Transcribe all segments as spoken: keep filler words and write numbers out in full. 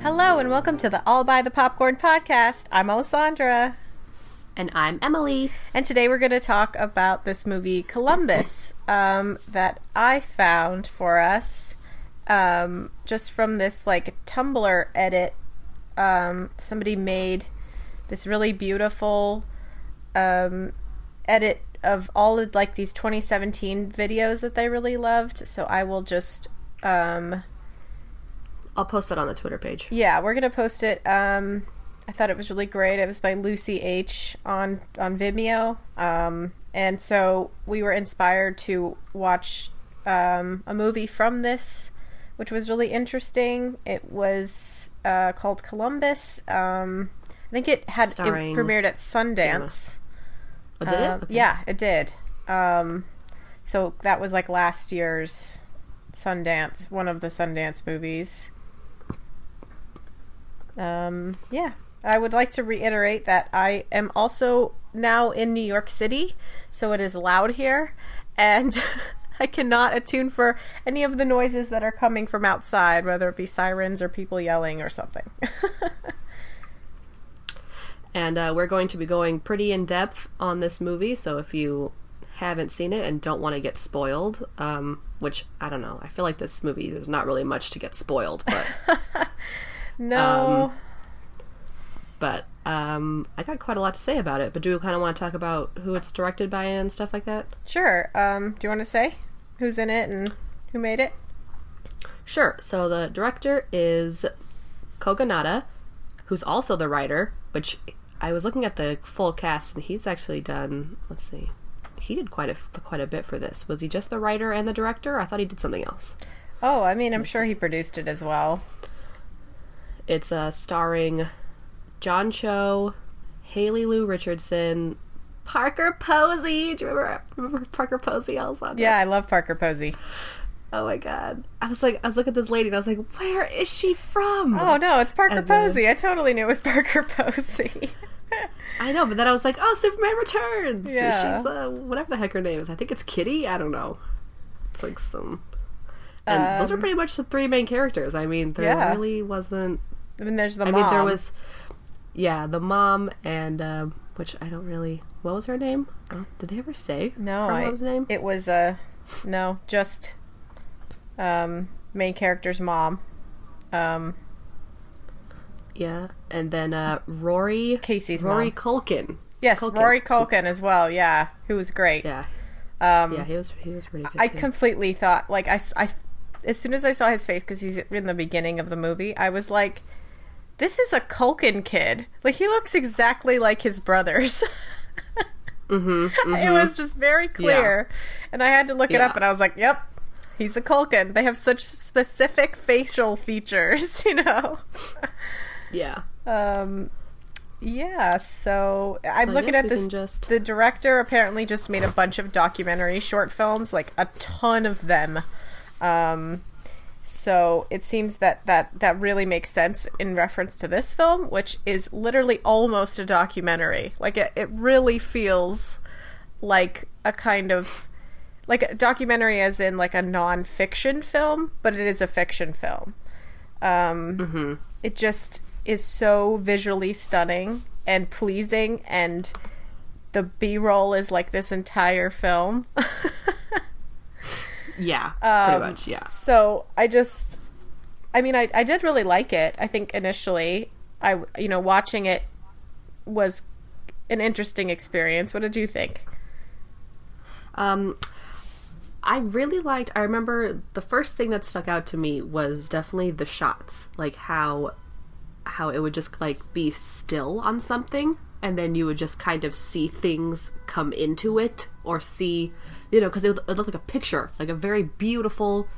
Hello and welcome to the All By the Popcorn podcast. I'm Alessandra. And I'm Emily. And today we're going to talk about this movie, Columbus, um, that I found for us um, just from this, like, Tumblr edit. Um, somebody made this really beautiful um, edit of all of, like, these twenty seventeen videos that they really loved. So I will just... Um, I'll post it on the Twitter page. Yeah, we're going to post it... Um, I thought it was really great. It was by Lucy H. on, on Vimeo. Um, and so we were inspired to watch um, a movie from this, which was really interesting. It was uh, called Columbus. Um, I think it had it premiered at Sundance. Oh, did it? Uh, okay. Yeah, it did. Um, so that was like last year's Sundance, one of the Sundance movies. Um, yeah. I would like to reiterate that I am also now in New York City, so it is loud here, and I cannot attune for any of the noises that are coming from outside, whether it be sirens or people yelling or something. And uh, we're going to be going pretty in-depth on this movie, so if you haven't seen it and don't want to get spoiled, um, which, I don't know, I feel like this movie, there's not really much to get spoiled, but... No... Um, But um, I got quite a lot to say about it. But do we kind of want to talk about who it's directed by and stuff like that? Sure. Um, do you want to say who's in it and who made it? Sure. So the director is Kogonada, who's also the writer, which I was looking at the full cast, and he's actually done, let's see, he did quite a, quite a bit for this. Was he just the writer and the director? I thought he did something else. Oh, I mean, I'm sure he produced it as well. It's uh, starring... John Cho, Haley Lou Richardson, Parker Posey. Do you remember, remember Parker Posey? Also, yeah, I love Parker Posey. Oh my god, I was like, I was looking at this lady and I was like, where is she from? Oh no, it's Parker and Posey. Then, I totally knew it was Parker Posey. I know, but then I was like, oh, Superman Returns. Yeah, she's uh, whatever the heck her name is. I think it's Kitty. I don't know. It's like some, and um, those were pretty much the three main characters. I mean, there yeah. really wasn't. I mean, there's the. I mom. mean, there was. Yeah, the mom and, uh, which I don't really, what was her name? Oh, did they ever say no, her I, mom's name? It was, uh, no, just um, main character's mom. Um, yeah, and then uh, Rory. Casey's Rory mom. Culkin. Yes, Culkin. Rory Culkin as well, yeah, who was great. Yeah, um, yeah, he was he was pretty good. I too. completely thought, like, I, I, as soon as I saw his face, because he's in the beginning of the movie, I was like... This is a Culkin kid. Like, he looks exactly like his brothers. mm-hmm, mm-hmm. It was just very clear. Yeah. And I had to look yeah. it up, and I was like, yep, he's a Culkin. They have such specific facial features, you know? yeah. Um. Yeah, so I'm so looking at this. Just... The director apparently just made a bunch of documentary short films, like a ton of them. Um... So it seems that, that that really makes sense in reference to this film, which is literally almost a documentary. Like, it, it really feels like a kind of... Like a documentary as in, like, a non-fiction film, but it is a fiction film. Um, mm-hmm. It just is so visually stunning and pleasing, and the B-roll is, like, this entire film. Yeah, pretty um, much, yeah. So I just, I mean, I, I did really like it. I think initially, I, you know, watching it was an interesting experience. What did you think? Um, I really liked, I remember the first thing that stuck out to me was definitely the shots. Like how, how it would just like be still on something and then you would just kind of see things come into it, or see, you know, because it, it looked like a picture, like a very beautiful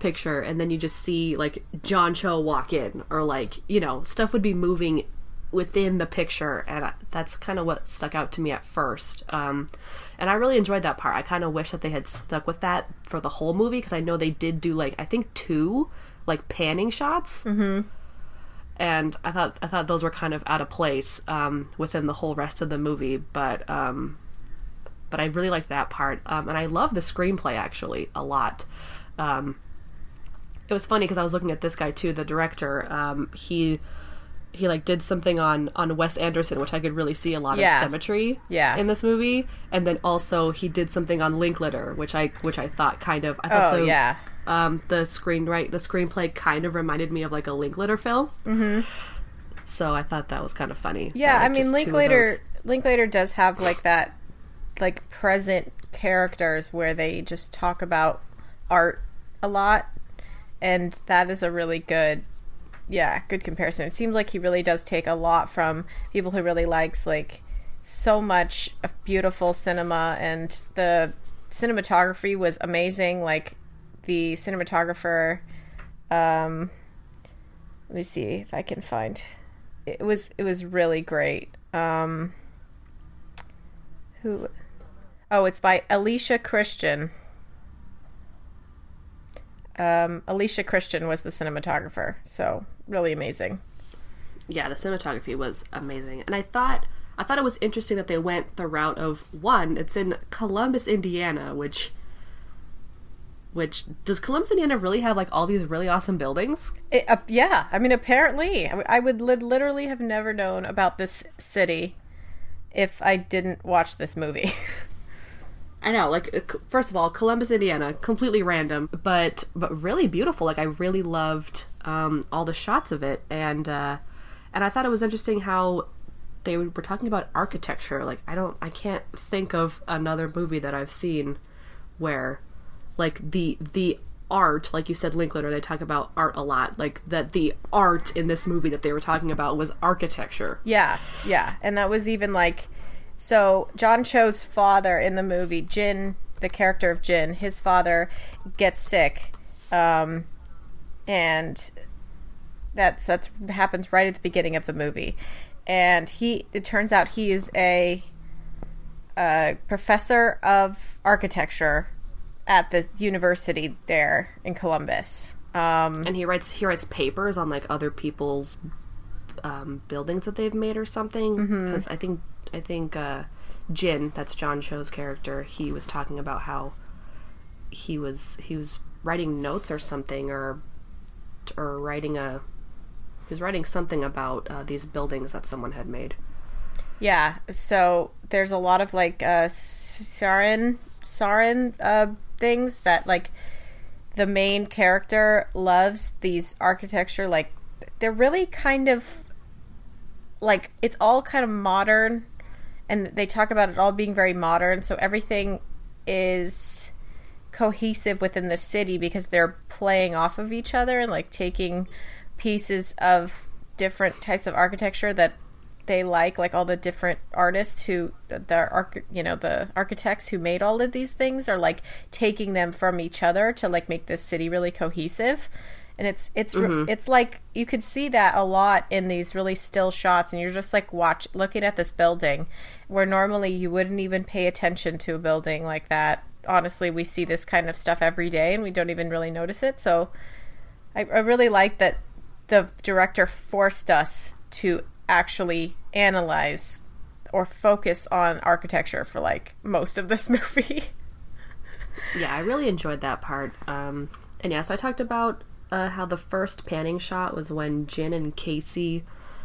picture, and then you just see, like, John Cho walk in, or, like, you know, stuff would be moving within the picture, and I, that's kind of what stuck out to me at first. Um, and I really enjoyed that part. I kind of wish that they had stuck with that for the whole movie, because I know they did do, like, I think two, like, panning shots. Mm-hmm. And I thought I thought those were kind of out of place um, within the whole rest of the movie, but um, but I really liked that part, um, and I love the screenplay actually a lot. Um, it was funny because I was looking at this guy too, the director. Um, he he like did something on, on Wes Anderson, which I could really see a lot yeah. of symmetry yeah. in this movie, and then also he did something on Linklater, which I which I thought kind of I thought oh the, yeah. Um, the screen right, the screenplay kind of reminded me of like a Linklater film. Mm-hmm. So I thought that was kind of funny. Yeah, I mean, Linklater, Linklater does have like that, like present characters where they just talk about art a lot, and that is a really good, yeah, good comparison. It seems like he really does take a lot from people who really likes like so much of beautiful cinema, and the cinematography was amazing. Like. The cinematographer, um, let me see if I can find. It was it was really great. Um, who? Oh, it's by Alicia Christian. Um, Alicia Christian was the cinematographer, so really amazing. Yeah, the cinematography was amazing, and I thought I thought it was interesting that they went the route of one. It's in Columbus, Indiana, which. Which, does Columbus, Indiana really have, like, all these really awesome buildings? It, uh, yeah. I mean, apparently. I, I would li- literally have never known about this city if I didn't watch this movie. I know. Like, first of all, Columbus, Indiana, completely random, but but really beautiful. Like, I really loved um, all the shots of it. And, uh, and I thought it was interesting how they were talking about architecture. Like, I don't, I can't think of another movie that I've seen where... Like, the the art, like you said, Linklater, they talk about art a lot. Like, that the art in this movie that they were talking about was architecture. Yeah, yeah. And that was even, like... So, John Cho's father in the movie, Jin, the character of Jin, his father gets sick. Um, and that's, that's happens right at the beginning of the movie. And he... It turns out he is a, a professor of architecture... at the university there in Columbus. Um, and he writes he writes papers on, like, other people's um, buildings that they've made or something. Because mm-hmm. I think, I think uh, Jin, that's John Cho's character, he was talking about how he was he was writing notes or something, or or writing a... He was writing something about uh, these buildings that someone had made. Yeah, so there's a lot of, like, uh, sarin... Sarin uh, things that, like, the main character loves these architecture, like, they're really kind of, like, it's all kind of modern, and they talk about it all being very modern, so everything is cohesive within the city because they're playing off of each other and, like, taking pieces of different types of architecture that they like, like all the different artists who, the you know, the architects who made all of these things are like taking them from each other to like make this city really cohesive, and it's it's mm-hmm. it's like you could see that a lot in these really still shots, and you're just like watch looking at this building, where normally you wouldn't even pay attention to a building like that. Honestly, we see this kind of stuff every day, and we don't even really notice it. So, I, I really like that the director forced us to. Actually analyze or focus on architecture for like most of this movie. Yeah, I really enjoyed that part. Um, and yeah, so I talked about uh, how the first panning shot was when Jin and Casey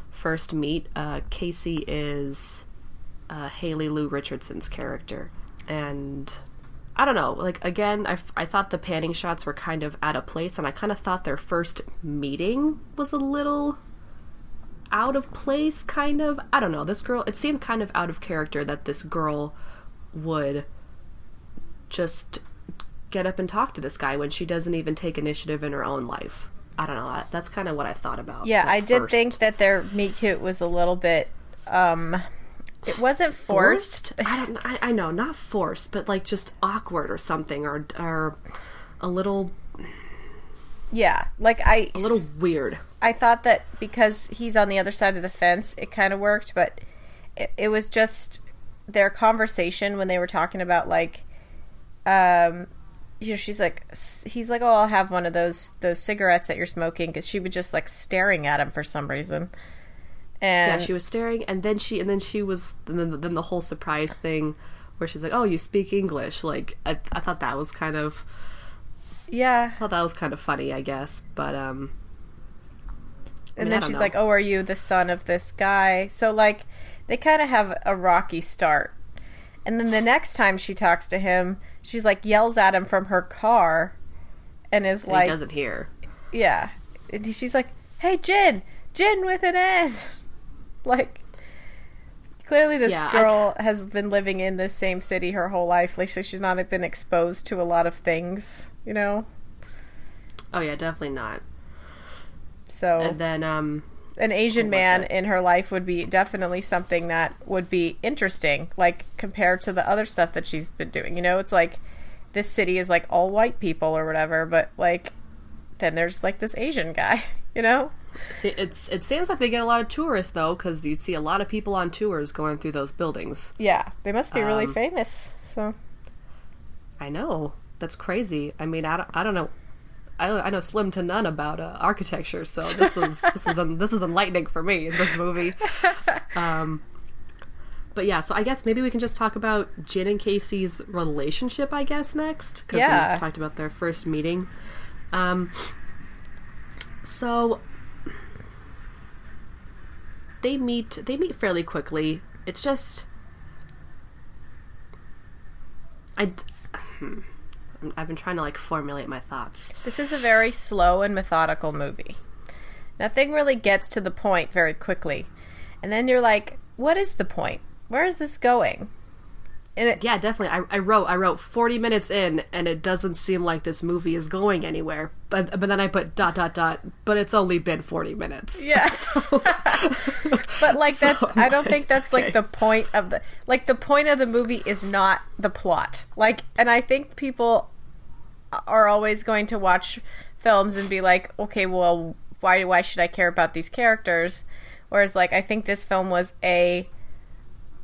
first meet. Uh, Casey is uh, Haley Lou Richardson's character. And I don't know, like again, I, I thought the panning shots were kind of out of place, and I kind of thought their first meeting was a little... out of place, kind of. I don't know, this girl, it seemed kind of out of character that this girl would just get up and talk to this guy when she doesn't even take initiative in her own life. I don't know, that's kind of what I thought about. Yeah, I did think that their meet cute was a little bit um, it wasn't forced. forced? I don't. I, I know, not forced, but like just awkward or something, or or a little. Yeah, like I a little weird. I thought that because he's on the other side of the fence, it kind of worked, but it, it was just their conversation when they were talking about like, um, you know, she's like, he's like, oh, I'll have one of those those cigarettes that you're smoking, because she was just like staring at him for some reason. And yeah, she was staring, and then she, and then she was, and then, then the whole surprise thing, where she's like, "Oh, you speak English." Like, I, I thought that was kind of, yeah, I thought that was kind of funny, I guess. But um, I and mean, then she's know. like, "Oh, are you the son of this guy?" So like, they kind of have a rocky start, and then the next time she talks to him, she's like yells at him from her car, and is and like, he doesn't hear. Yeah, and she's like, "Hey, Jin, Jin with an N." Like, clearly this yeah, girl I... has been living in this same city her whole life. Like, so she's not been exposed to a lot of things, you know? Oh, yeah, definitely not. So... And then, um... an Asian man in her life would be definitely something that would be interesting, like, compared to the other stuff that she's been doing. You know, it's like, this city is, like, all white people or whatever, but, like, then there's, like, this Asian guy, you know? It's, it seems like they get a lot of tourists, though, because you'd see a lot of people on tours going through those buildings. Yeah, they must be really um, famous, so. I know. That's crazy. I mean, I don't, I don't know. I, I know slim to none about uh, architecture, so this was this was un, this was enlightening for me in this movie. Um, but yeah, so I guess maybe we can just talk about Jin and Casey's relationship, I guess, next. Because yeah. we talked about their first meeting. Um, so... They meet. They meet fairly quickly. It's just, I, I've been trying to like formulate my thoughts. This is a very slow and methodical movie. Nothing really gets to the point very quickly, and then you're like, "What is the point? Where is this going?" And it, yeah, definitely. I, I wrote. I wrote forty minutes in, and it doesn't seem like this movie is going anywhere. But but then I put dot dot dot. But it's only been forty minutes. Yes. So. But like that's. So, I don't like, think that's okay. like the point of the. Like the point of the movie is not the plot. Like, and I think people are always going to watch films and be like, okay, well, why why should I care about these characters? Whereas like I think this film was a.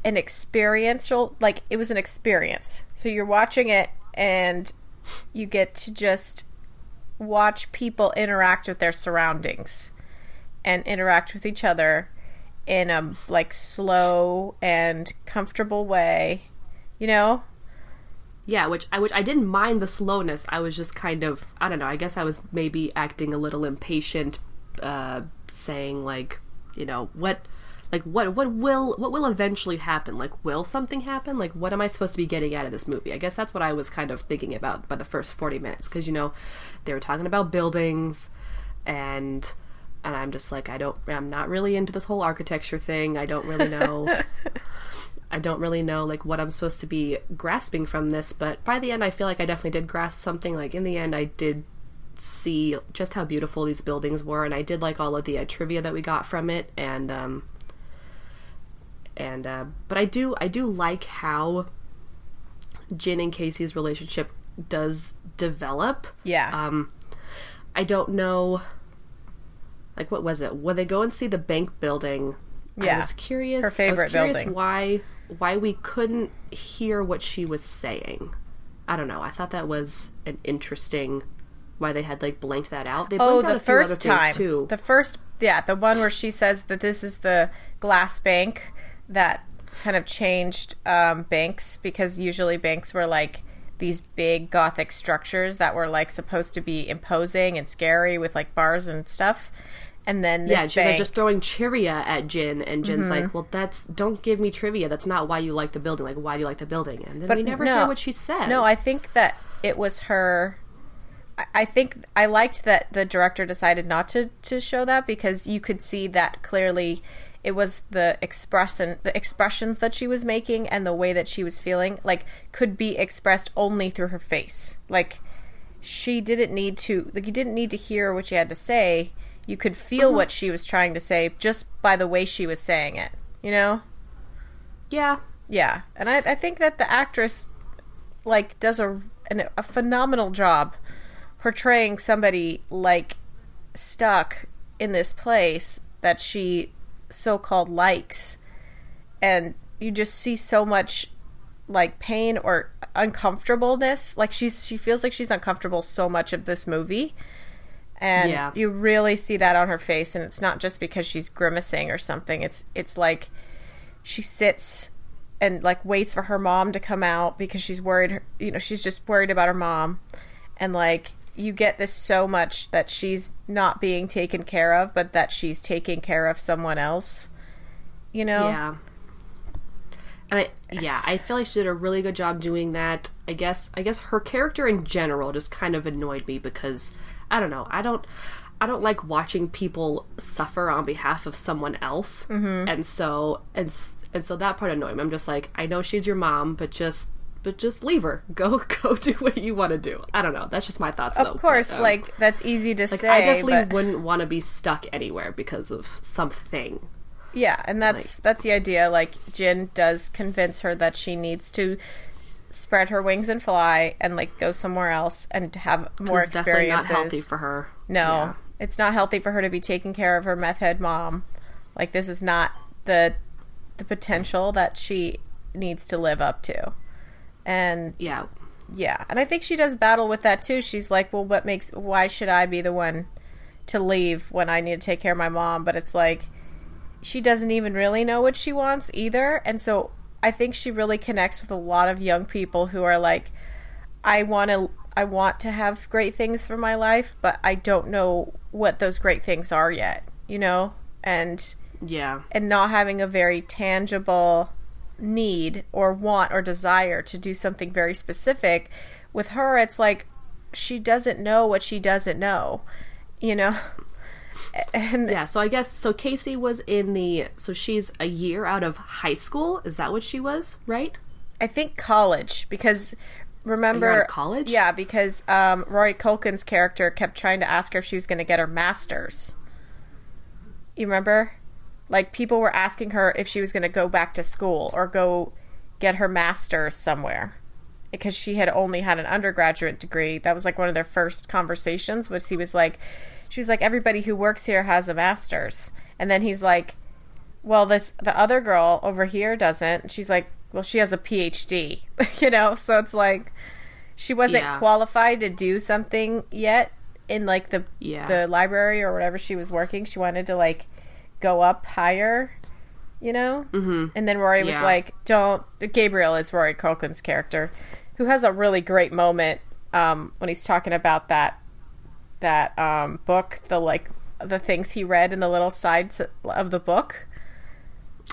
an experiential, like it was an experience. So you're watching it and you get to just watch people interact with their surroundings and interact with each other in a like slow and comfortable way, you know? Yeah, which I, which I didn't mind the slowness. I was just kind of, I don't know, I guess I was maybe acting a little impatient, uh, saying like, you know, what... Like, what what will what will eventually happen? Like, will something happen? Like, what am I supposed to be getting out of this movie? I guess that's what I was kind of thinking about by the first forty minutes. Because, you know, they were talking about buildings, and and I'm just like, I don't, I'm not really into this whole architecture thing. I don't really know, I don't really know, like, what I'm supposed to be grasping from this. But by the end, I feel like I definitely did grasp something. Like, in the end, I did see just how beautiful these buildings were, and I did like all of the uh, trivia that we got from it, and, um... And uh, but I do I do like how Jin and Casey's relationship does develop. Yeah. Um, I don't know. Like, what was it? When they go and see the bank building, yeah. I was curious. Her favorite building. I was curious building. why why we couldn't hear what she was saying. I don't know. I thought that was an interesting. Why they had like blanked that out. They blanked oh, out the a few first other time. Too. The first, yeah, the one where she says that this is the glass bank. That kind of changed um, banks, because usually banks were like these big Gothic structures that were like supposed to be imposing and scary with like bars and stuff. And then this yeah, and she's bank... like just throwing trivia at Jin, and Jin's mm-hmm. like, "Well, that's don't give me trivia. That's not why you like the building. Like, why do you like the building?" And then but we never no, hear what she says. No, I think that it was her. I think I liked that the director decided not to to show that, because you could see that clearly. It was the expression, the expressions that she was making and the way that she was feeling, like, could be expressed only through her face. Like, she didn't need to, like, you didn't need to hear what she had to say. You could feel uh-huh. what she was trying to say just by the way she was saying it. you know? Yeah. Yeah. And I, I think that the actress, like, does a, an, a phenomenal job portraying somebody, like, stuck in this place that she so-called likes. And you just see so much, like, pain or uncomfortableness. Like, she's she feels like she's uncomfortable so much of this movie. And yeah. you really see that on her face. And it's not just because she's grimacing or something. It's it's like she sits and, like, waits for her mom to come out because she's worried. You know, she's just worried about her mom. And, like, you get this so much that she's not being taken care of, but that she's taking care of someone else, you know? Yeah. And I, yeah, I feel like she did a really good job doing that. I guess I guess her character in general just kind of annoyed me because, I don't know, I don't I don't like watching people suffer on behalf of someone else. Mm-hmm. And so and, and so that part annoyed me. I'm just like, I know she's your mom, but just but just leave her. Go go do what you want to do. I don't know. That's just my thoughts, though. Of course, but, um, like, that's easy to like, say. I definitely but... wouldn't want to be stuck anywhere because of something. Yeah, and that's like, that's the idea. Like, Jin does convince her that she needs to spread her wings and fly and, like, go somewhere else and have more it's experiences. It's definitely not healthy for her. No. Yeah. It's not healthy for her to be taking care of her meth head mom. Like, this is not the the potential that she needs to live up to. And yeah. Yeah. And I think she does battle with that too. She's like, well, what makes why should I be the one to leave when I need to take care of my mom? But it's like she doesn't even really know what she wants either. And so I think she really connects with a lot of young people who are like, I want to I want to have great things for my life, but I don't know what those great things are yet, you know? And yeah. And not having a very tangible need or want or desire to do something very specific. With her, it's like she doesn't know what she doesn't know, you know? And yeah, so I guess, so Casey was in the, so she's a year out of high school? Is that what she was, right? I think college, because remember... A year out of college? Yeah, because um, Rory Culkin's character kept trying to ask her if she was going to get her master's. You remember? Like, people were asking her if she was going to go back to school or go get her master's somewhere. Because she had only had an undergraduate degree. That was, like, one of their first conversations, was he was like... She was like, everybody who works here has a master's. And then he's like, well, this the other girl over here doesn't. And she's like, well, she has a P H D, you know? So it's like she wasn't yeah. qualified to do something yet in, like, the yeah. the library or whatever she was working. She wanted to, like, go up higher, you know? Mm-hmm. And then Rory yeah. was like, don't. Gabriel is Rory Culkin's character, who has a really great moment um, when he's talking about that. that um, book, the like the things he read in the little sides of the book.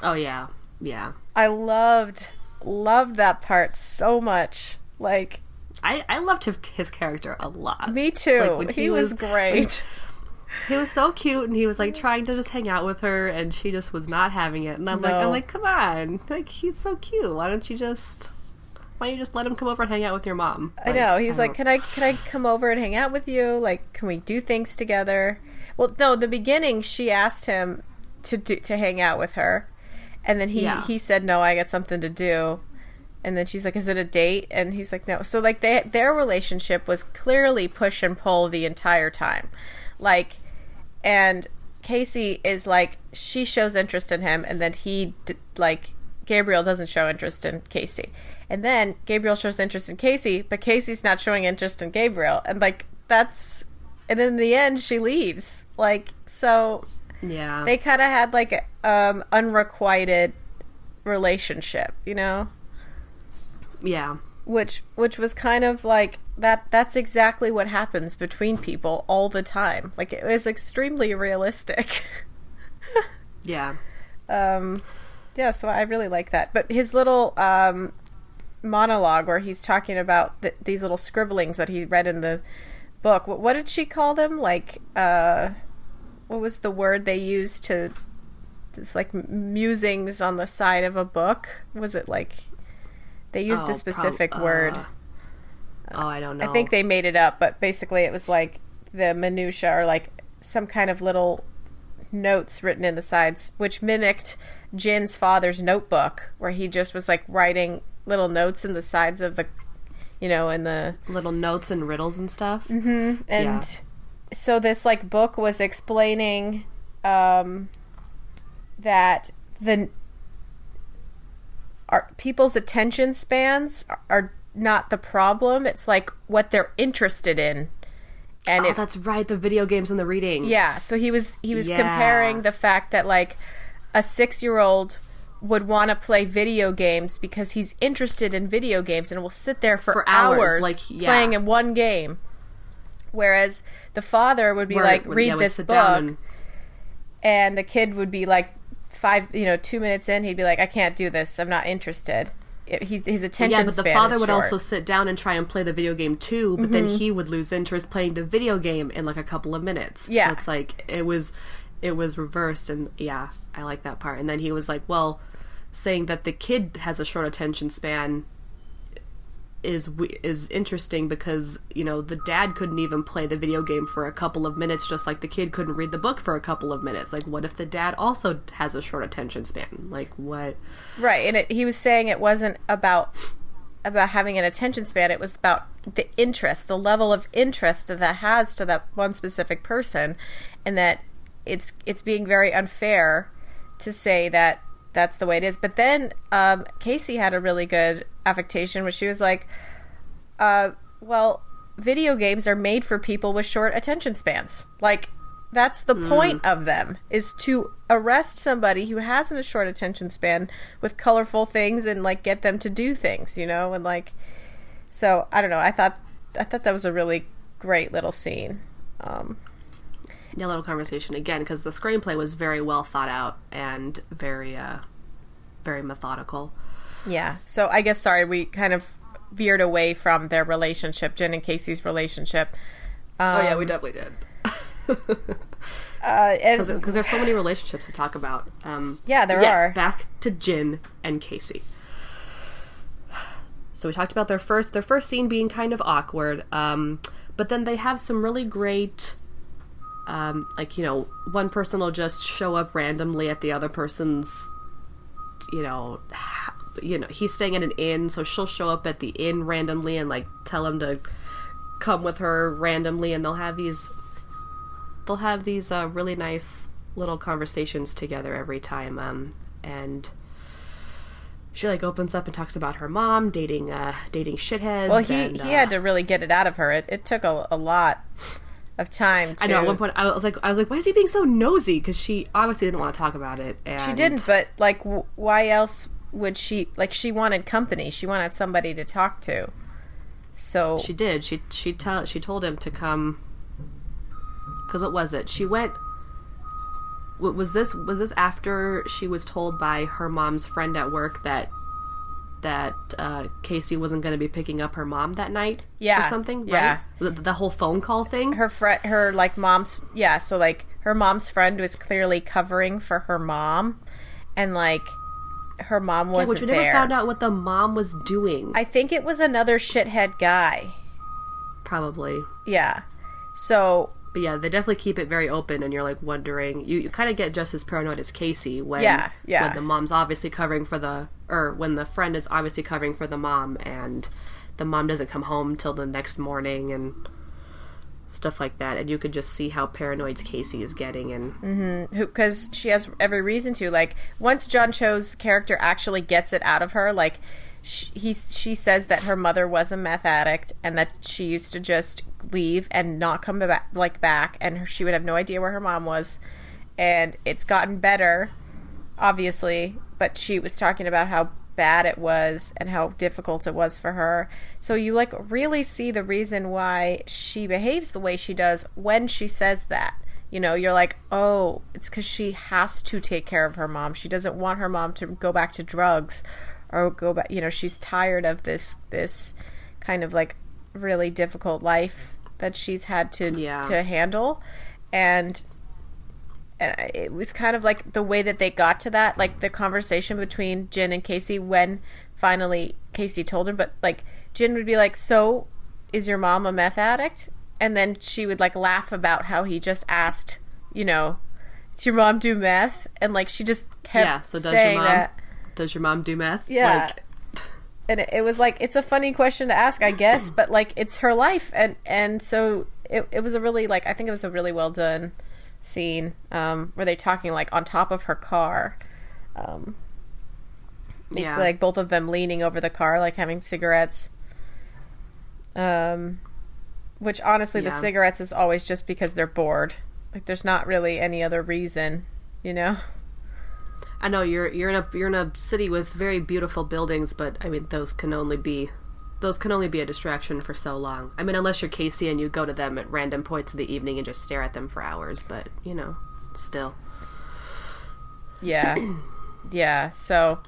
Oh yeah, yeah. I loved loved that part so much. Like, I I loved his, his character a lot. Me too. Like, when he, he was, was great. Like, he was so cute, and he was like trying to just hang out with her, and she just was not having it. And I'm no. like, I'm like, come on, like he's so cute. Why don't you just? Why don't you just let him come over and hang out with your mom? Like, I know. He's I like, can I can I come over and hang out with you? Like, can we do things together? Well, no, the beginning, she asked him to do, to hang out with her. And then he, yeah. he said, no, I got something to do. And then she's like, is it a date? And he's like, no. So, like, they, their relationship was clearly push and pull the entire time. Like, and Casey is like, she shows interest in him. And then he, like... Gabriel doesn't show interest in Casey. And then Gabriel shows interest in Casey, but Casey's not showing interest in Gabriel. And, like, that's... And in the end, she leaves. Like, so... Yeah. They kind of had, like, um unrequited relationship, you know? Yeah. Which which was kind of, like, that. that's exactly what happens between people all the time. Like, it was extremely realistic. yeah. Um... Yeah, so I really like that. But his little um, monologue where he's talking about th- these little scribblings that he read in the book. What, what did she call them? Like, uh, what was the word they used to... It's like musings on the side of a book. Was it like... They used oh, a specific prob- uh, word. Oh, I don't know. I think they made it up, but basically it was like the minutia or like some kind of little notes written in the sides, which mimicked Jin's father's notebook, where he just was like writing little notes in the sides of the, you know, in the little notes and riddles and stuff. Mm-hmm. And yeah. so this like book was explaining um, that the our, people's attention spans are, are not the problem. It's like what they're interested in. And oh, it, that's right, the video games and the reading. Yeah, so he was he was yeah. comparing the fact that like a six-year-old would want to play video games because he's interested in video games and will sit there for, for hours, hours like, yeah. playing in one game. Whereas the father would be Where, like, read yeah, this book, and... and the kid would be like five, you know, two minutes in, he'd be like, I can't do this, I'm not interested. His, his attention span is short. Yeah, but the father would also sit down and try and play the video game too, but mm-hmm. then he would lose interest playing the video game in like a couple of minutes. Yeah. So it's like, it was, it was reversed, and yeah, I like that part. And then he was like, well, saying that the kid has a short attention span is is interesting because, you know, the dad couldn't even play the video game for a couple of minutes, just like the kid couldn't read the book for a couple of minutes. Like, what if the dad also has a short attention span? Like, what? Right, and it, he was saying it wasn't about about having an attention span. It was about the interest, the level of interest that has to that one specific person, and that it's it's being very unfair to say that that's the way it is. But then um, Casey had a really good affectation where she was like, uh, well, video games are made for people with short attention spans. Like, that's the mm. point of them, is to arrest somebody who hasn't a short attention span with colorful things and, like, get them to do things, you know? And, like, so, I don't know. I thought I thought that was a really great little scene. Um Yeah, little conversation again, because the screenplay was very well thought out and very, uh, very methodical. Yeah. So I guess, sorry, we kind of veered away from their relationship, Jin and Casey's relationship. Um, oh, yeah, we definitely did. Because uh, there's so many relationships to talk about. Um, yeah, there yes, are. Back to Jin and Casey. So we talked about their first, their first scene being kind of awkward, um, but then they have some really great... Um, like, you know, one person will just show up randomly at the other person's, you know, ha- you know, he's staying at an inn, so she'll show up at the inn randomly and, like, tell him to come with her randomly, and they'll have these, they'll have these uh, really nice little conversations together every time, um, and she, like, opens up and talks about her mom dating, uh, dating shitheads. Well, he, and, he uh, had to really get it out of her. It, it took a, a lot... of time to... I know, at one point I was like, I was like, why is he being so nosy? Because she obviously didn't want to talk about it. And... She didn't, but like, w- why else would she? Like, she wanted company. She wanted somebody to talk to. So she did. She she tell she told him to come. Because what was it? She went. Was this was this after she was told by her mom's friend at work that that uh, Casey wasn't going to be picking up her mom that night yeah. or something, right? Yeah. The, the whole phone call thing? Her friend, her, like, mom's, yeah, so, like, her mom's friend was clearly covering for her mom, and, like, her mom wasn't there. Yeah, which we never there. found out what the mom was doing. I think it was another shithead guy. Probably. Yeah. So... But yeah, they definitely keep it very open, and you're, like, wondering. You, you kind of get just as paranoid as Casey when, yeah, yeah. when the mom's obviously covering for the... Or when the friend is obviously covering for the mom, and the mom doesn't come home till the next morning and stuff like that. And you could just see how paranoid Casey is getting. and mm-hmm. Because she has every reason to. Like, once John Cho's character actually gets it out of her, like, she, he, she says that her mother was a meth addict and that she used to just... leave and not come back, like back, and her, she would have no idea where her mom was. And it's gotten better, obviously, but she was talking about how bad it was and how difficult it was for her. So you like really see the reason why she behaves the way she does when she says that. You know, you're like, oh, it's because she has to take care of her mom. She doesn't want her mom to go back to drugs or go back. You know, she's tired of this this kind of like. really difficult life that she's had to yeah. to handle, and, and it was kind of like the way that they got to that, like the conversation between Jin and Casey when finally Casey told him, but like Jin would be like, so is your mom a meth addict? And then she would like laugh about how he just asked, you know, does your mom do meth? And like she just kept yeah, so does saying your mom, that. Does your mom do meth? Yeah. Like... And it, it was like, it's a funny question to ask, I guess, but like it's her life, and and so it it was a really like I think it was a really well done scene um, where they're talking like on top of her car. Um, yeah. Like both of them leaning over the car, like having cigarettes. Um, which honestly, yeah. the cigarettes is always just because they're bored. Like there's not really any other reason, you know. I know you're you're in a you're in a city with very beautiful buildings, but I mean those can only be those can only be a distraction for so long. I mean, unless you're Casey and you go to them at random points of the evening and just stare at them for hours, but you know, still. Yeah. Yeah. So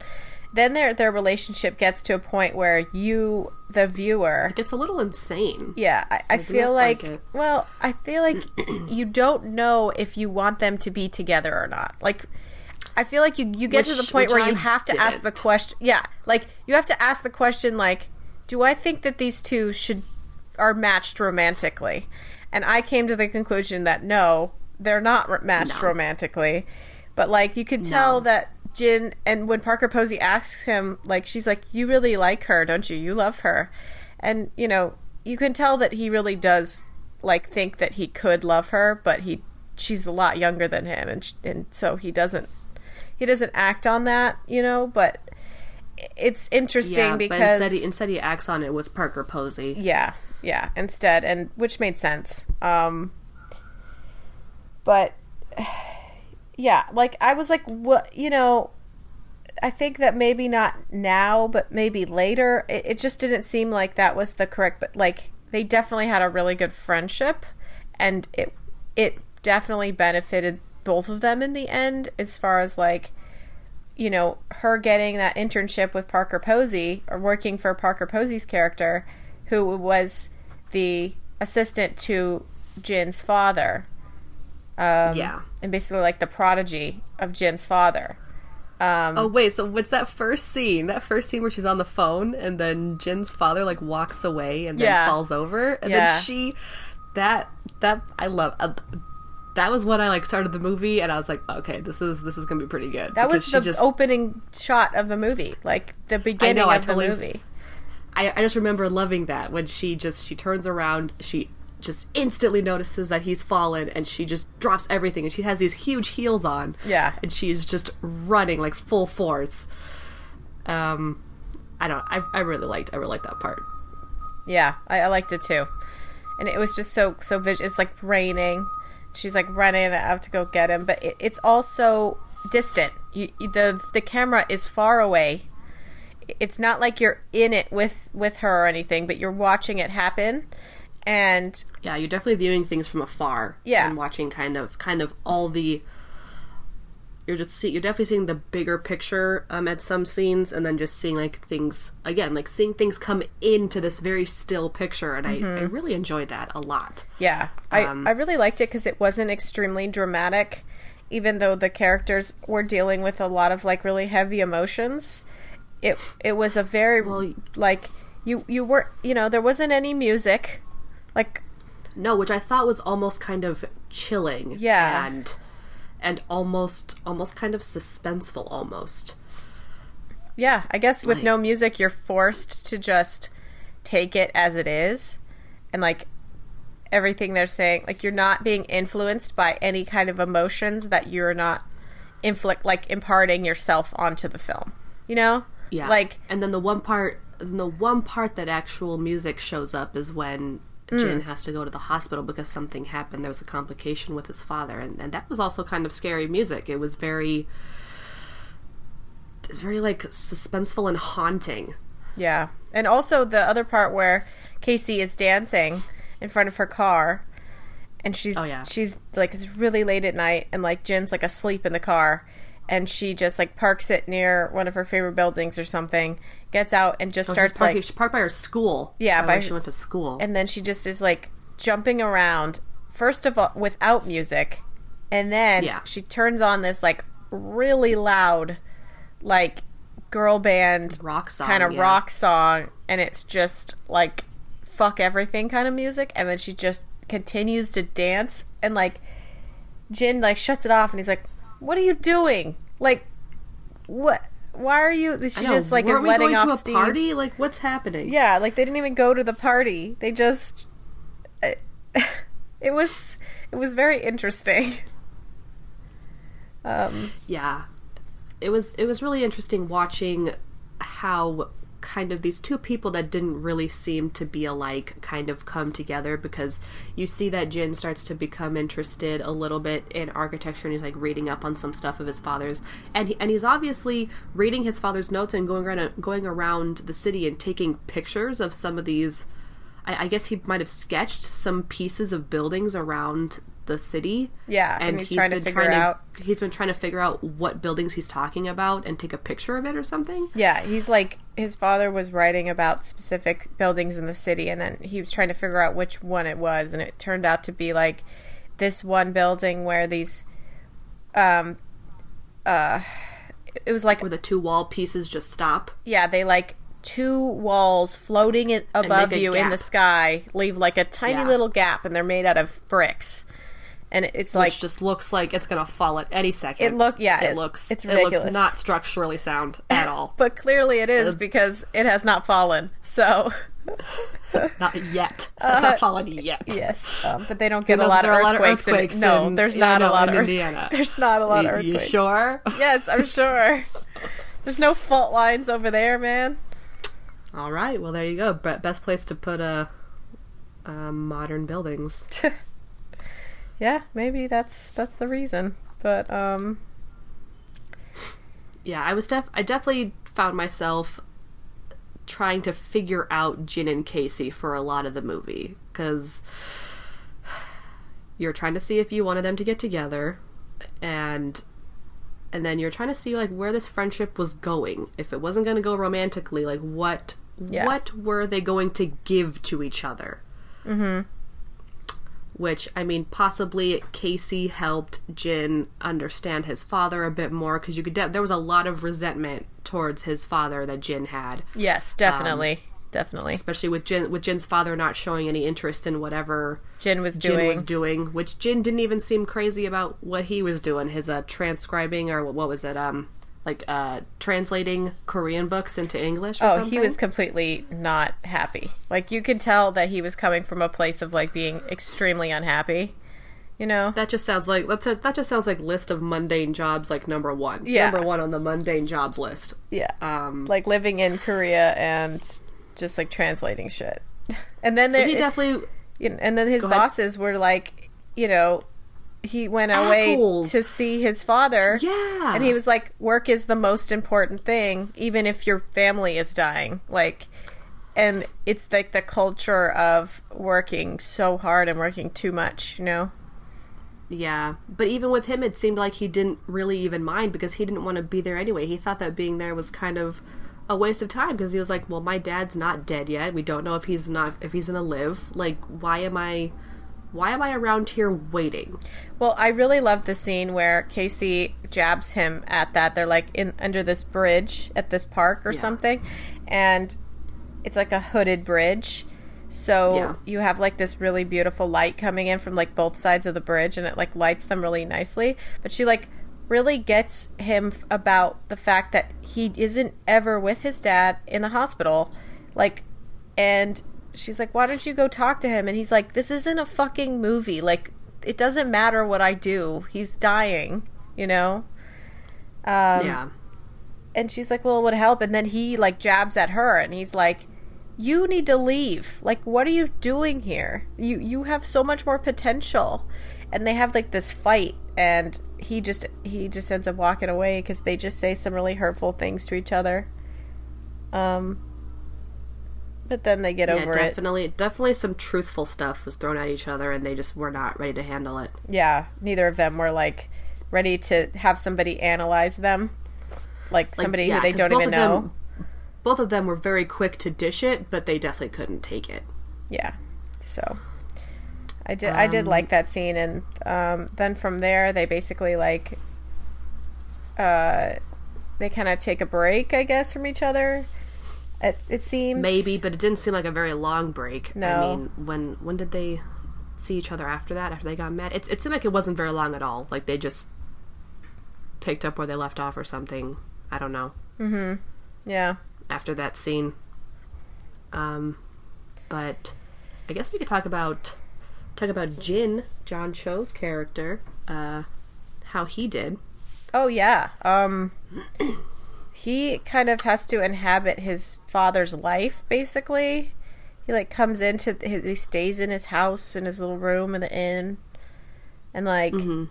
then their their relationship gets to a point where you, the viewer... It gets a little insane. Yeah, I, I feel like... like well, I feel like you don't know if you want them to be together or not. Like, I feel like you, you get which, to the point where I you have to didn't. ask the question... Yeah, like, you have to ask the question, like, do I think that these two should are matched romantically? And I came to the conclusion that no, they're not matched no. romantically. But, like, you could tell no. that... Jin, and when Parker Posey asks him, like, she's like, you really like her, don't you? You love her. And, you know, you can tell that he really does, like, think that he could love her, but he she's a lot younger than him, and she, and so he doesn't he doesn't act on that, you know, but it's interesting yeah, because... But instead, he, instead he acts on it with Parker Posey. Yeah, yeah, instead, and which made sense. Um, but... Yeah, like, I was like, what, you know, I think that maybe not now, but maybe later. It, it just didn't seem like that was the correct, but, like, they definitely had a really good friendship, and it it definitely benefited both of them in the end as far as, like, you know, her getting that internship with Parker Posey, or working for Parker Posey's character, who was the assistant to Jin's father. Um, yeah. And basically, like, the prodigy of Jin's father. Um, oh, wait, so what's that first scene? That first scene where she's on the phone, and then Jin's father, like, walks away and then yeah. falls over. And yeah. then she... That... That... I love... Uh, that was when I, like, started the movie, and I was like, okay, this is this is gonna be pretty good. That was the just, opening shot of the movie. Like, the beginning I know, of I totally, the movie. I, I just remember loving that, when she just... She turns around, she... just instantly notices that he's fallen, and she just drops everything, and she has these huge heels on. Yeah. And she is just running, like, full force. Um, I don't I I really liked, I really liked that part. Yeah, I, I liked it too. And it was just so, so visual. It's, like, raining. She's, like, running, and I have to go get him. But it, it's also distant. You, you, the the camera is far away. It's not like you're in it with, with her or anything, but you're watching it happen. And yeah, you're definitely viewing things from afar. Yeah, and watching kind of, kind of all the. You're just see, you're definitely seeing the bigger picture um, at some scenes, and then just seeing like things again, like seeing things come into this very still picture, and mm-hmm. I, I really enjoyed that a lot. Yeah, um, I I really liked it because it wasn't extremely dramatic, even though the characters were dealing with a lot of like really heavy emotions. It it was a very well, like you you were you know there wasn't any music. Like, no, which I thought was almost kind of chilling, yeah, and and almost almost kind of suspenseful, almost. Yeah, I guess with like, no music, you're forced to just take it as it is, and like everything they're saying, like you're not being influenced by any kind of emotions that you're not inflict like imparting yourself onto the film, you know? Yeah. Like, and then the one part, the one part that actual music shows up is when. Jin mm. has to go to the hospital because something happened. There was a complication with his father, and, and that was also kind of scary music. It was very, it's very like suspenseful and haunting. Yeah, and also the other part where Casey is dancing in front of her car, and she's oh, yeah. she's like it's really late at night, and like Jin's like asleep in the car, and she just like parks it near one of her favorite buildings or something. Gets out and just oh, starts she's parked, like she parked by her school. Yeah, by she went to school, and then she just is like jumping around. First of all, without music, and then yeah. she turns on this like really loud, like girl band rock song, kind of yeah. rock song, and it's just like fuck everything kind of music. And then she just continues to dance and like Jin like shuts it off and he's like, "What are you doing? Like, what? Why are you?" She just know, like is letting off steam. Weren't we going to a party? Like, what's happening? Yeah, like they didn't even go to the party. They just uh, it was it was very interesting. Um, yeah, it was it was really interesting watching how kind of these two people that didn't really seem to be alike kind of come together, because you see that Jin starts to become interested a little bit in architecture and he's like reading up on some stuff of his father's, and he, and he's obviously reading his father's notes and going around going around the city and taking pictures of some of these, I, I guess he might have sketched some pieces of buildings around the city. Yeah, and, and he's, he's trying to figure trying to, out he's been trying to figure out what buildings he's talking about and take a picture of it or something. Yeah, he's like, his father was writing about specific buildings in the city and then he was trying to figure out which one it was, and it turned out to be like this one building where these um uh it was like where the two wall pieces just stop. Yeah, they like two walls floating above you gap. In the sky leave like a tiny yeah. little gap, and they're made out of bricks. And it's Which like just looks like it's gonna fall at any second. It look yeah, it, it looks it's ridiculous. It looks not structurally sound at all. But clearly it is, because it has not fallen. So not yet. It's uh, not fallen yet. Yes, um, but they don't get a lot, a lot of earthquakes. In, no, in, there's not yeah, no, a lot in of Indiana. There's not a lot you, of earthquakes. You sure? Yes, I'm sure. There's no fault lines over there, man. All right. Well, there you go. Best place to put a, a modern buildings. Yeah, maybe that's that's the reason. But um yeah, I was def I definitely found myself trying to figure out Jin and Casey for a lot of the movie, cuz you're trying to see if you wanted them to get together, and and then you're trying to see like where this friendship was going. If it wasn't going to go romantically, like what yeah. what were they going to give to each other? Mhm. Which, I mean, possibly Casey helped Jin understand his father a bit more, because you could de- there was a lot of resentment towards his father that Jin had. Yes, definitely, um, definitely. Especially with Jin, with Jin's father not showing any interest in whatever Jin was doing. Jin was doing, which Jin didn't even seem crazy about what he was doing. His uh, transcribing, or what was it? Um, like uh, translating Korean books into English. Or oh, something? He was completely not happy. Like you could tell that he was coming from a place of like being extremely unhappy. You know, that just sounds like that's a, that just sounds like list of mundane jobs, like number one. Yeah, number one on the mundane jobs list. Yeah, um, like living in Korea and just like translating shit. And then so there, he definitely. It, and then his bosses ahead. Were like, you know. He went away Assholes. To see his father. Yeah. And he was like, work is the most important thing, even if your family is dying. Like, and it's like the culture of working so hard and working too much, you know? Yeah. But even with him, it seemed like he didn't really even mind, because he didn't want to be there anyway. He thought that being there was kind of a waste of time, because he was like, well, my dad's not dead yet. We don't know if he's not, if he's gonna live. Like, why am I... Why am I around here waiting? Well, I really love the scene where Casey jabs him at that. They're like in under this bridge at this park or yeah. something. And it's like a hooded bridge. So yeah. you have like this really beautiful light coming in from like both sides of the bridge, and it like lights them really nicely. But she like really gets him about the fact that he isn't ever with his dad in the hospital. Like, and... she's like, why don't you go talk to him? And he's like, this isn't a fucking movie. Like, it doesn't matter what I do. He's dying, you know? Um, yeah. And she's like, well, it would help. And then he, like, jabs at her. And he's like, you need to leave. Like, what are you doing here? You, you have so much more potential. And they have, like, this fight. And he just, he just ends up walking away, because they just say some really hurtful things to each other. Um... But then they get yeah, over definitely, it. Definitely, definitely some truthful stuff was thrown at each other, and they just were not ready to handle it. Yeah, neither of them were like ready to have somebody analyze them, like, like somebody yeah, who they don't even know. Them, both of them were very quick to dish it, but they definitely couldn't take it. Yeah, so I did. Um, I did like that scene, and um, then from there, they basically like uh, they kind of take a break, I guess, from each other. It, it seems maybe, but it didn't seem like a very long break. No, I mean, when when did they? see each other after that, after they got met. It's, it seemed like it wasn't very long at all. Like, they just picked up where they left off or something. I don't know. Mm-hmm. Yeah. After that scene. Um, but I guess we could talk about talk about Jin, John Cho's character, uh, how he did. Oh, yeah. Um, he kind of has to inhabit his father's life, basically. He, like, comes into... His, he stays in his house, in his little room in the inn. And, like, mm-hmm.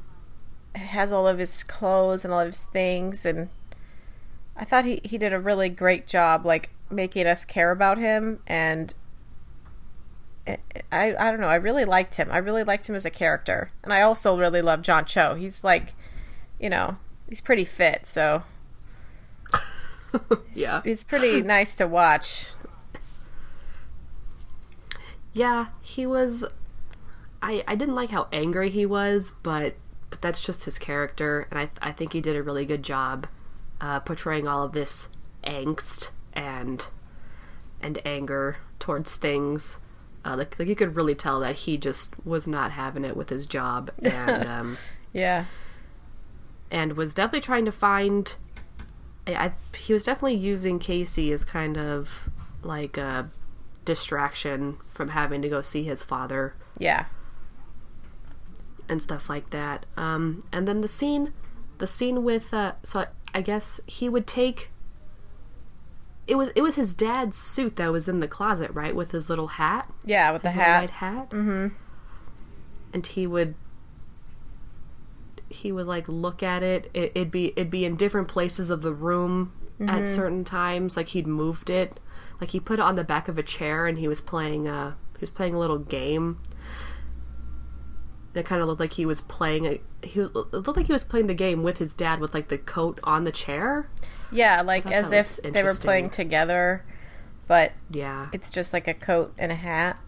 has all of his clothes and all of his things. And I thought he, he did a really great job, like, making us care about him. And I, I don't know. I really liked him. I really liked him as a character. And I also really love John Cho. He's, like, you know, he's pretty fit, so... he's, yeah. He's pretty nice to watch. Yeah, he was... I, I didn't like how angry he was, but but that's just his character, and I th- I think he did a really good job uh, portraying all of this angst and and anger towards things. Uh, like, like you could really tell that he just was not having it with his job. And um, yeah. And was definitely trying to find... I, I, he was definitely using Casey as kind of like a... distraction from having to go see his father. Yeah. And stuff like that. Um, and then the scene, the scene with, uh, so I, I guess he would take, it was, it was his dad's suit that was in the closet, right? With his little hat. Yeah, with the hat. His white hat. Mm-hmm. And he would, he would like look at it. it. It'd be, it'd be in different places of the room mm-hmm. at certain times. Like he'd moved it. Like, he put it on the back of a chair, and he was playing a, he was playing a little game. And it kind of looked like he was playing a, he was, it looked like he was playing the game with his dad with, like, the coat on the chair. Yeah, like, as if they were playing together, but yeah, it's just, like, a coat and a hat.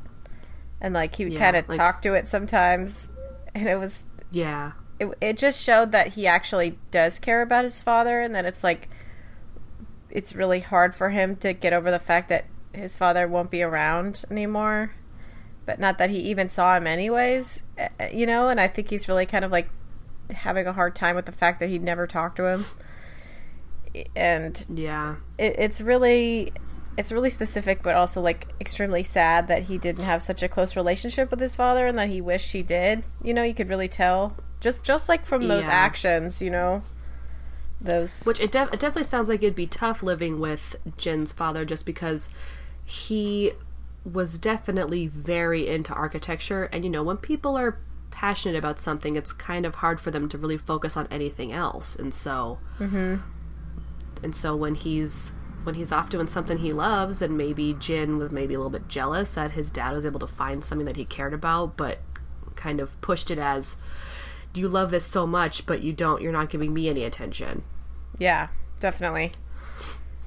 And, like, he would yeah, kind of like, talk to it sometimes, and it was... Yeah. It, it just showed that he actually does care about his father, and that it's, like... it's really hard for him to get over the fact that his father won't be around anymore, but not that he even saw him anyways, you know, and I think he's really kind of like having a hard time with the fact that he'd never talked to him. And yeah, it, it's really, it's really specific, but also like extremely sad that he didn't have such a close relationship with his father and that he wished he did, you know, you could really tell just, just like from those yeah. actions, you know. Those. Which it, def- it definitely sounds like it'd be tough living with Jin's father just because he was definitely very into architecture. And, you know, when people are passionate about something, it's kind of hard for them to really focus on anything else. And so mm-hmm. and so when he's when he's off doing something he loves, and maybe Jin was maybe a little bit jealous that his dad was able to find something that he cared about, but kind of pushed it as, you love this so much, but you don't, you're not giving me any attention. Yeah, definitely.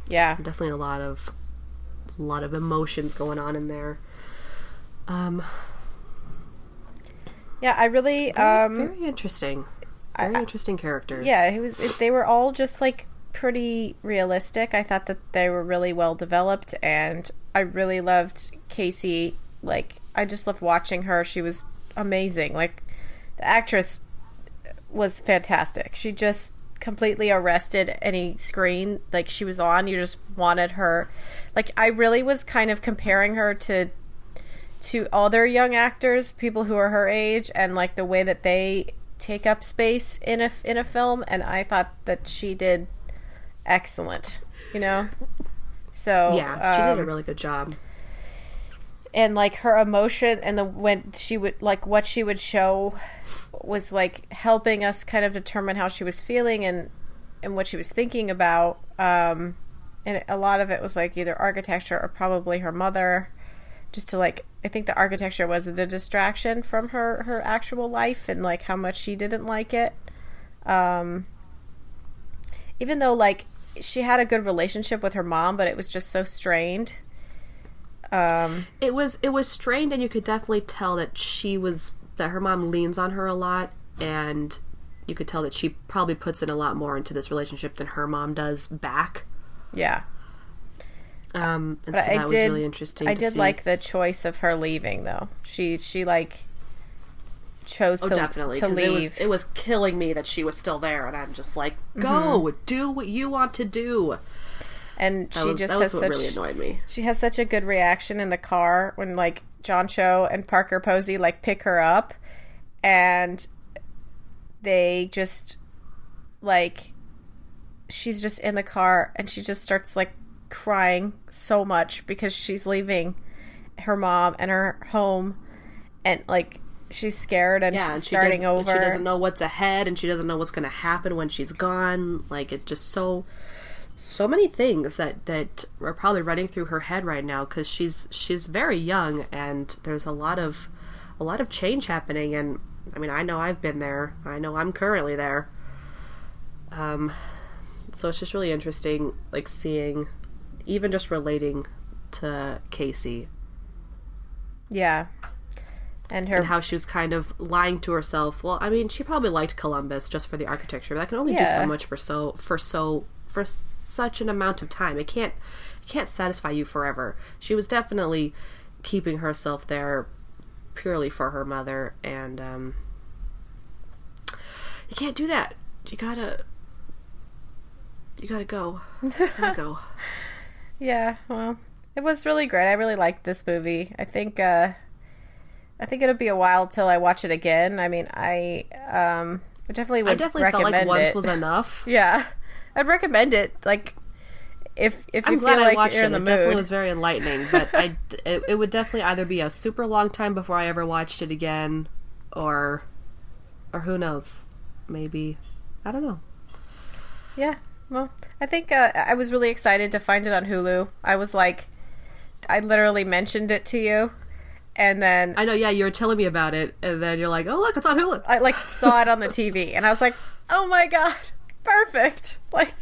Yeah. Definitely a lot of a lot of emotions going on in there. Um Yeah, I really very, um very interesting. Very I, interesting characters. Yeah, it was it, they were all just like pretty realistic. I thought that they were really well developed, and I really loved Casey. Like, I just loved watching her. She was amazing. Like, the actress was fantastic. She just completely arrested any screen like she was on. You just wanted her. Like, I really was kind of comparing her to to other young actors, people who are her age, and like the way that they take up space in a in a film. And I thought that she did excellent. You know, so yeah, she um, did a really good job. And, like, her emotion and the when she would, like, what she would show was, like, helping us kind of determine how she was feeling and, and what she was thinking about. Um, and a lot of it was, like, either architecture or probably her mother. Just to, like, I think the architecture was the distraction from her, her actual life and, like, how much she didn't like it. Um, even though, like, she had a good relationship with her mom, but it was just so strained. Um, it was it was strained, and you could definitely tell that she was that her mom leans on her a lot, and you could tell that she probably puts in a lot more into this relationship than her mom does back. Yeah. Um, and but so that I was did, really interesting. I to did see. Like the choice of her leaving, though. She she like chose oh, to, definitely, to leave. It was, it was killing me that she was still there, and I'm just like, go, mm-hmm. do what you want to do. And that she was, just that has was what such, really annoyed me. She has such a good reaction in the car when, like, John Cho and Parker Posey, like, pick her up, and they just, like, she's just in the car, and she just starts, like, crying so much because she's leaving her mom and her home, and, like, she's scared, and yeah, she's and she starting over. She doesn't know what's ahead, and she doesn't know what's going to happen when she's gone. Like, it's just so... so many things that, that are probably running through her head right now, because she's she's very young, and there's a lot of a lot of change happening. And I mean, I know I've been there. I know I'm currently there. Um, so it's just really interesting, like seeing, even just relating to Casey. Yeah, and her and how she was kind of lying to herself. Well, I mean, she probably liked Columbus just for the architecture, but that can only yeah. do so much for so for so for. such an amount of time. It can't it can't satisfy you forever. She was definitely keeping herself there purely for her mother, and um you can't do that. You gotta you gotta go. You gotta go. Yeah, well, it was really great. I really liked this movie. I think uh I think it'll be a while till I watch it again. I mean, I um I definitely would I definitely recommend felt like once it. was enough. Yeah. I'd recommend it, like, if if you I'm feel glad like I watched you're it. in the it mood. It definitely was very enlightening, but I, it, it would definitely either be a super long time before I ever watched it again, or, or who knows, maybe, I don't know. Yeah, well, I think uh, I was really excited to find it on Hulu. I was like, I literally mentioned it to you. And then I know, yeah, you were telling me about it, and then you're like, oh, look, it's on Hulu. I, like, saw it on the T V, and I was like, oh, my God. Perfect. Like,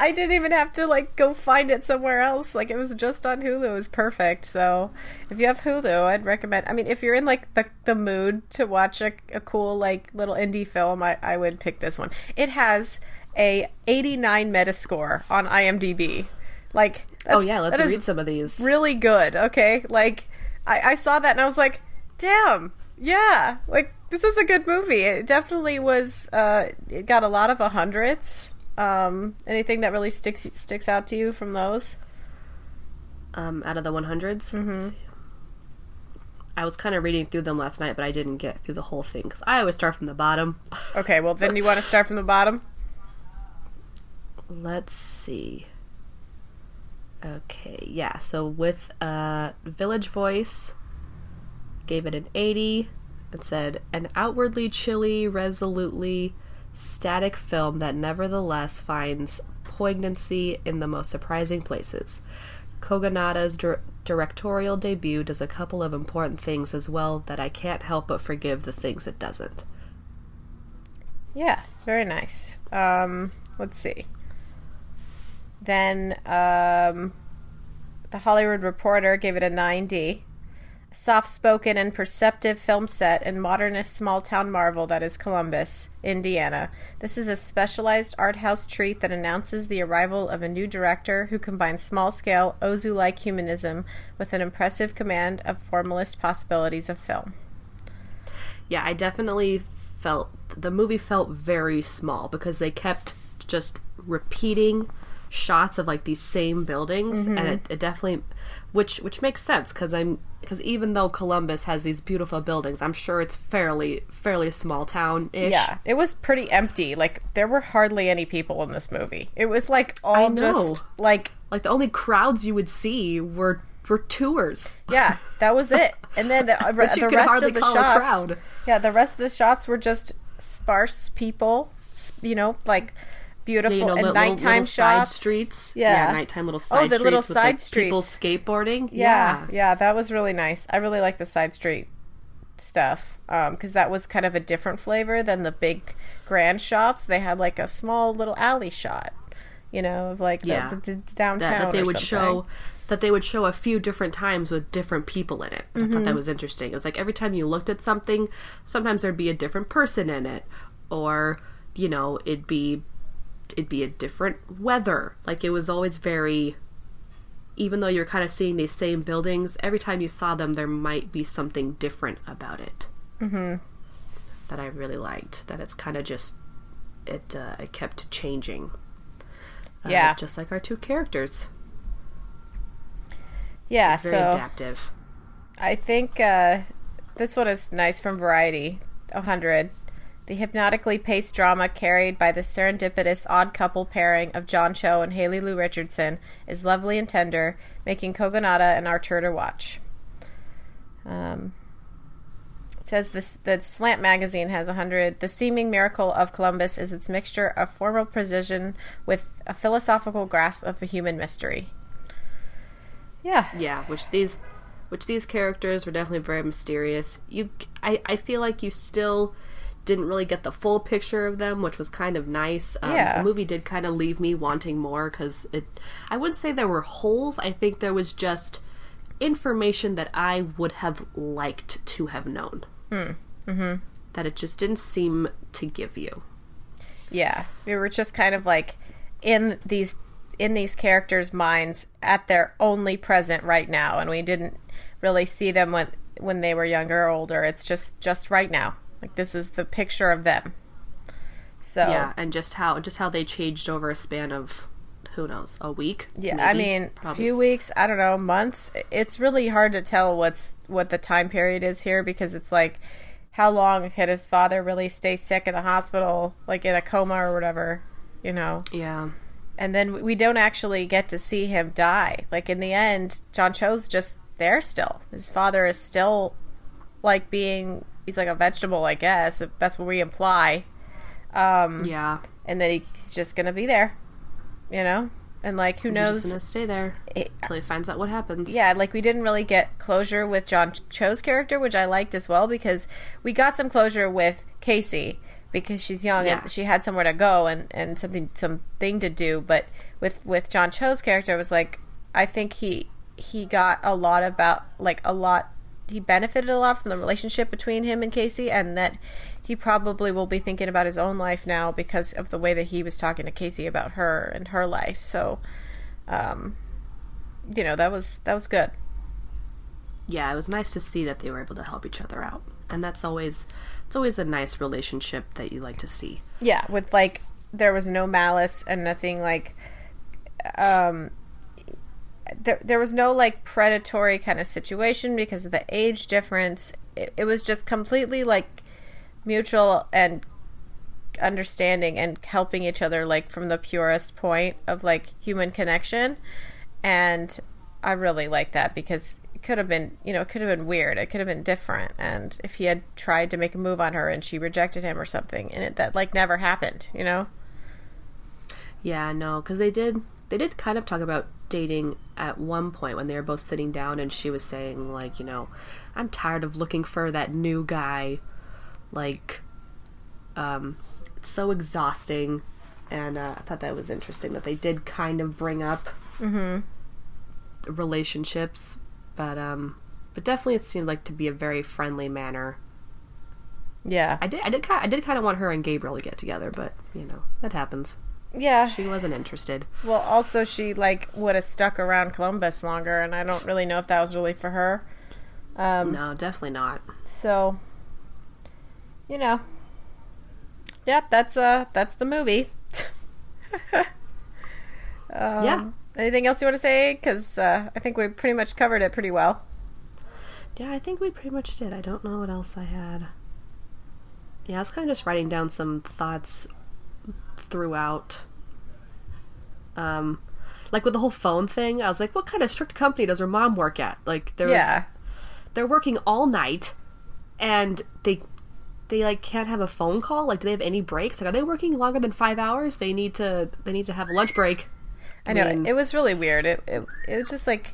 I didn't even have to, like, go find it somewhere else. Like, it was just on Hulu. It was perfect. So if you have Hulu, I'd recommend. I mean, if you're in, like, the the mood to watch a, a cool, like, little indie film, I, I would pick this one. It has a eighty-nine Metascore on IMDb. Like, that's, oh yeah, let's read some of these. Really good. Okay, like I, I saw that and I was like, damn, yeah, like. This is a good movie. It definitely was, uh, it got a lot of hundreds. Um, anything that really sticks sticks out to you from those? Um, out of the hundreds? Mm-hmm. I was kind of reading through them last night, but I didn't get through the whole thing, because I always start from the bottom. Okay, well, then you want to start from the bottom? Let's see. Okay, yeah, so with uh, Village Voice, gave it an eighty. It said, an outwardly chilly, resolutely static film that nevertheless finds poignancy in the most surprising places. Kogonada's dir- directorial debut does a couple of important things as well that I can't help but forgive the things it doesn't. Yeah, very nice. Um, let's see. Then um, the Hollywood Reporter gave it a ninety. Soft-spoken and perceptive film set and modernist small-town marvel that is Columbus, Indiana. This is a specialized art house treat that announces the arrival of a new director who combines small-scale, Ozu-like humanism with an impressive command of formalist possibilities of film. Yeah, I definitely felt... the movie felt very small because they kept just repeating shots of, like, these same buildings, mm-hmm. and it, it definitely... Which which makes sense, because I'm because even though Columbus has these beautiful buildings, I'm sure it's fairly fairly small town-ish. Yeah, it was pretty empty. Like, there were hardly any people in this movie. It was like all just like like the only crowds you would see were were tours. Yeah, that was it. And then the, the rest of the shots. Yeah, the rest of the shots were just sparse people. You know, like. Beautiful, you know, and little, nighttime little shots. Side streets. Yeah. yeah, nighttime little side streets. Oh, the little side with, like, streets. People skateboarding. Yeah. yeah, yeah, that was really nice. I really like the side street stuff because um, that was kind of a different flavor than the big grand shots. They had like a small little alley shot, you know, of like yeah. the, the, the downtown. That, that they or would something. show that they would show a few different times with different people in it. I mm-hmm. thought that was interesting. It was like every time you looked at something, sometimes there'd be a different person in it, or you know, it'd be. it'd be a different weather. Like, it was always very, even though you're kind of seeing these same buildings, every time you saw them there might be something different about it. Mm-hmm. that I really liked, that it's kind of just, it, uh, it kept changing. Uh, yeah. Just like our two characters. Yeah, it's very so adaptive. I think uh, this one is nice from Variety, one hundred. The hypnotically paced drama carried by the serendipitous odd couple pairing of John Cho and Haley Lou Richardson is lovely and tender, making Kogonada an Archer to watch. Um, it says this, that Slant Magazine has one hundred. The seeming miracle of Columbus is its mixture of formal precision with a philosophical grasp of the human mystery. Yeah. Yeah, which these which these characters were definitely very mysterious. You, I, I feel like you still didn't really get the full picture of them, which was kind of nice. Um, yeah. The movie did kind of leave me wanting more because it, I wouldn't say there were holes. I think there was just information that I would have liked to have known. Mm. Mm-hmm. That it just didn't seem to give you. Yeah. We were just kind of like in these in these characters' minds at their only present right now, and we didn't really see them when when they were younger or older. It's just just right now, like this is the picture of them. So yeah, and just how just how they changed over a span of who knows, a week, yeah, maybe? I mean, a few weeks, I don't know, months. It's really hard to tell what's what the time period is here, because it's like, how long could his father really stay sick in the hospital, like in a coma or whatever, you know? Yeah. And then we don't actually get to see him die. Like, in the end, John Cho's just there still. His father is still, like, being... He's like a vegetable, I guess. If that's what we imply. Um, yeah. And that he's just going to be there, you know? And, like, who knows... He's just going to stay there until he finds out what happens. Yeah, like, we didn't really get closure with John Cho's character, which I liked as well, because we got some closure with Casey, because she's young, yeah, and she had somewhere to go and, and something something to do. But with, with John Cho's character, it was like, I think he he got a lot about, like, a lot, he benefited a lot from the relationship between him and Casey, and that he probably will be thinking about his own life now because of the way that he was talking to Casey about her and her life. So, um, you know, that was that was good. Yeah, it was nice to see that they were able to help each other out. And that's always... It's always a nice relationship that you like to see. Yeah, with, like, there was no malice and nothing, like, um, there, there was no, like, predatory kind of situation because of the age difference. It, it was just completely, like, mutual and understanding and helping each other, like, from the purest point of, like, human connection. And I really like that because... could have been, you know, it could have been weird. It could have been different. And if he had tried to make a move on her and she rejected him or something, and it, that like never happened, you know? Yeah, no, because they did, they did kind of talk about dating at one point when they were both sitting down, and she was saying, like, you know, I'm tired of looking for that new guy. Like, um, it's so exhausting. And uh, I thought that was interesting that they did kind of bring up mm-hmm. relationships. But um, but definitely it seemed like to be a very friendly manner. Yeah, I did. I did. Kind of, I did kind of want her and Gabriel to get together, but you know that happens. Yeah, she wasn't interested. Well, also she like would have stuck around Columbus longer, and I don't really know if that was really for her. Um, no, definitely not. So, you know, yep, that's uh, that's the movie. um, yeah. Anything else you want to say? Because uh, I think we pretty much covered it pretty well. Yeah, I think we pretty much did. I don't know what else I had. Yeah, I was kind of just writing down some thoughts throughout. Um, like with the whole phone thing, I was like, what kind of strict company does her mom work at? Like, there was, yeah. They're working all night, and they... They like can't have a phone call. Like, do they have any breaks? Like, are they working longer than five hours? They need to. They need to have a lunch break. I, I know mean, it was really weird. It, it it was just like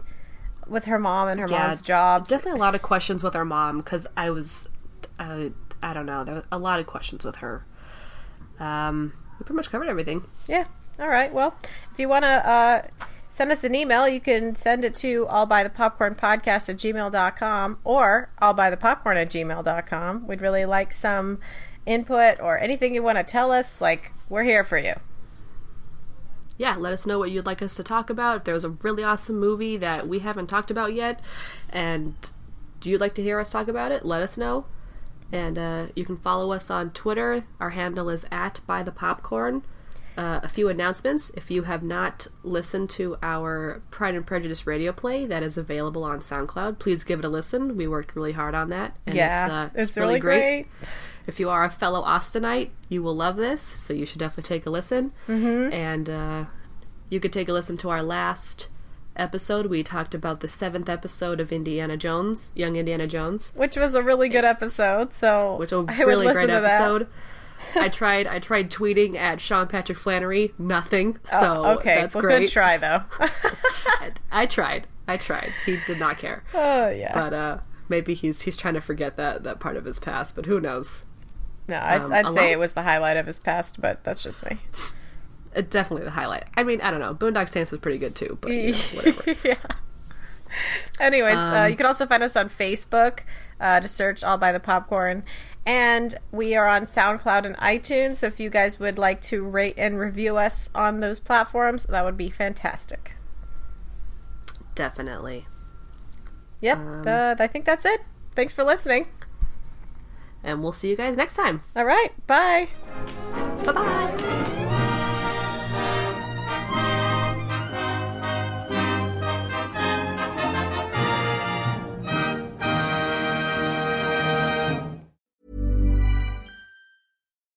with her mom and her yeah, mom's jobs. Definitely a lot of questions with her mom because I was, uh, I don't know, there were a lot of questions with her. Um, we pretty much covered everything. Yeah. All right. Well, if you want to uh, send us an email, you can send it to allbythepopcornpodcast at gmail dot com or allbythepopcorn at gmail dot com. We'd really like some input or anything you want to tell us. Like, we're here for you. Yeah, let us know what you'd like us to talk about. If there was a really awesome movie that we haven't talked about yet, and you'd like to hear us talk about it, let us know. And uh, you can follow us on Twitter. Our handle is at By the Popcorn. Uh, a few announcements. If you have not listened to our Pride and Prejudice radio play, that is available on SoundCloud. Please give it a listen. We worked really hard on that. And yeah, it's, uh, it's, it's really, really great. great. If you are a fellow Austenite, you will love this, so you should definitely take a listen. Mm-hmm. And uh, you could take a listen to our last episode. We talked about the seventh episode of Indiana Jones, Young Indiana Jones, which was a really good episode. So which was a really great episode. I tried. I tried tweeting at Sean Patrick Flannery. Nothing. So oh, okay, that's well, great. Good try though. I, I tried. I tried. He did not care. Oh yeah. But uh, maybe he's he's trying to forget that that part of his past. But who knows? No, I'd, um, I'd say lot... it was the highlight of his past, but that's just me. It's definitely the highlight. I mean, I don't know. Boondock Saints was pretty good, too, but you know, whatever. Yeah. Anyways, um, uh, you can also find us on Facebook. Uh, to search All By the Popcorn. And we are on SoundCloud and iTunes, so if you guys would like to rate and review us on those platforms, that would be fantastic. Definitely. Yep. Um, uh, I think that's it. Thanks for listening. And we'll see you guys next time. All right. Bye. Bye-bye.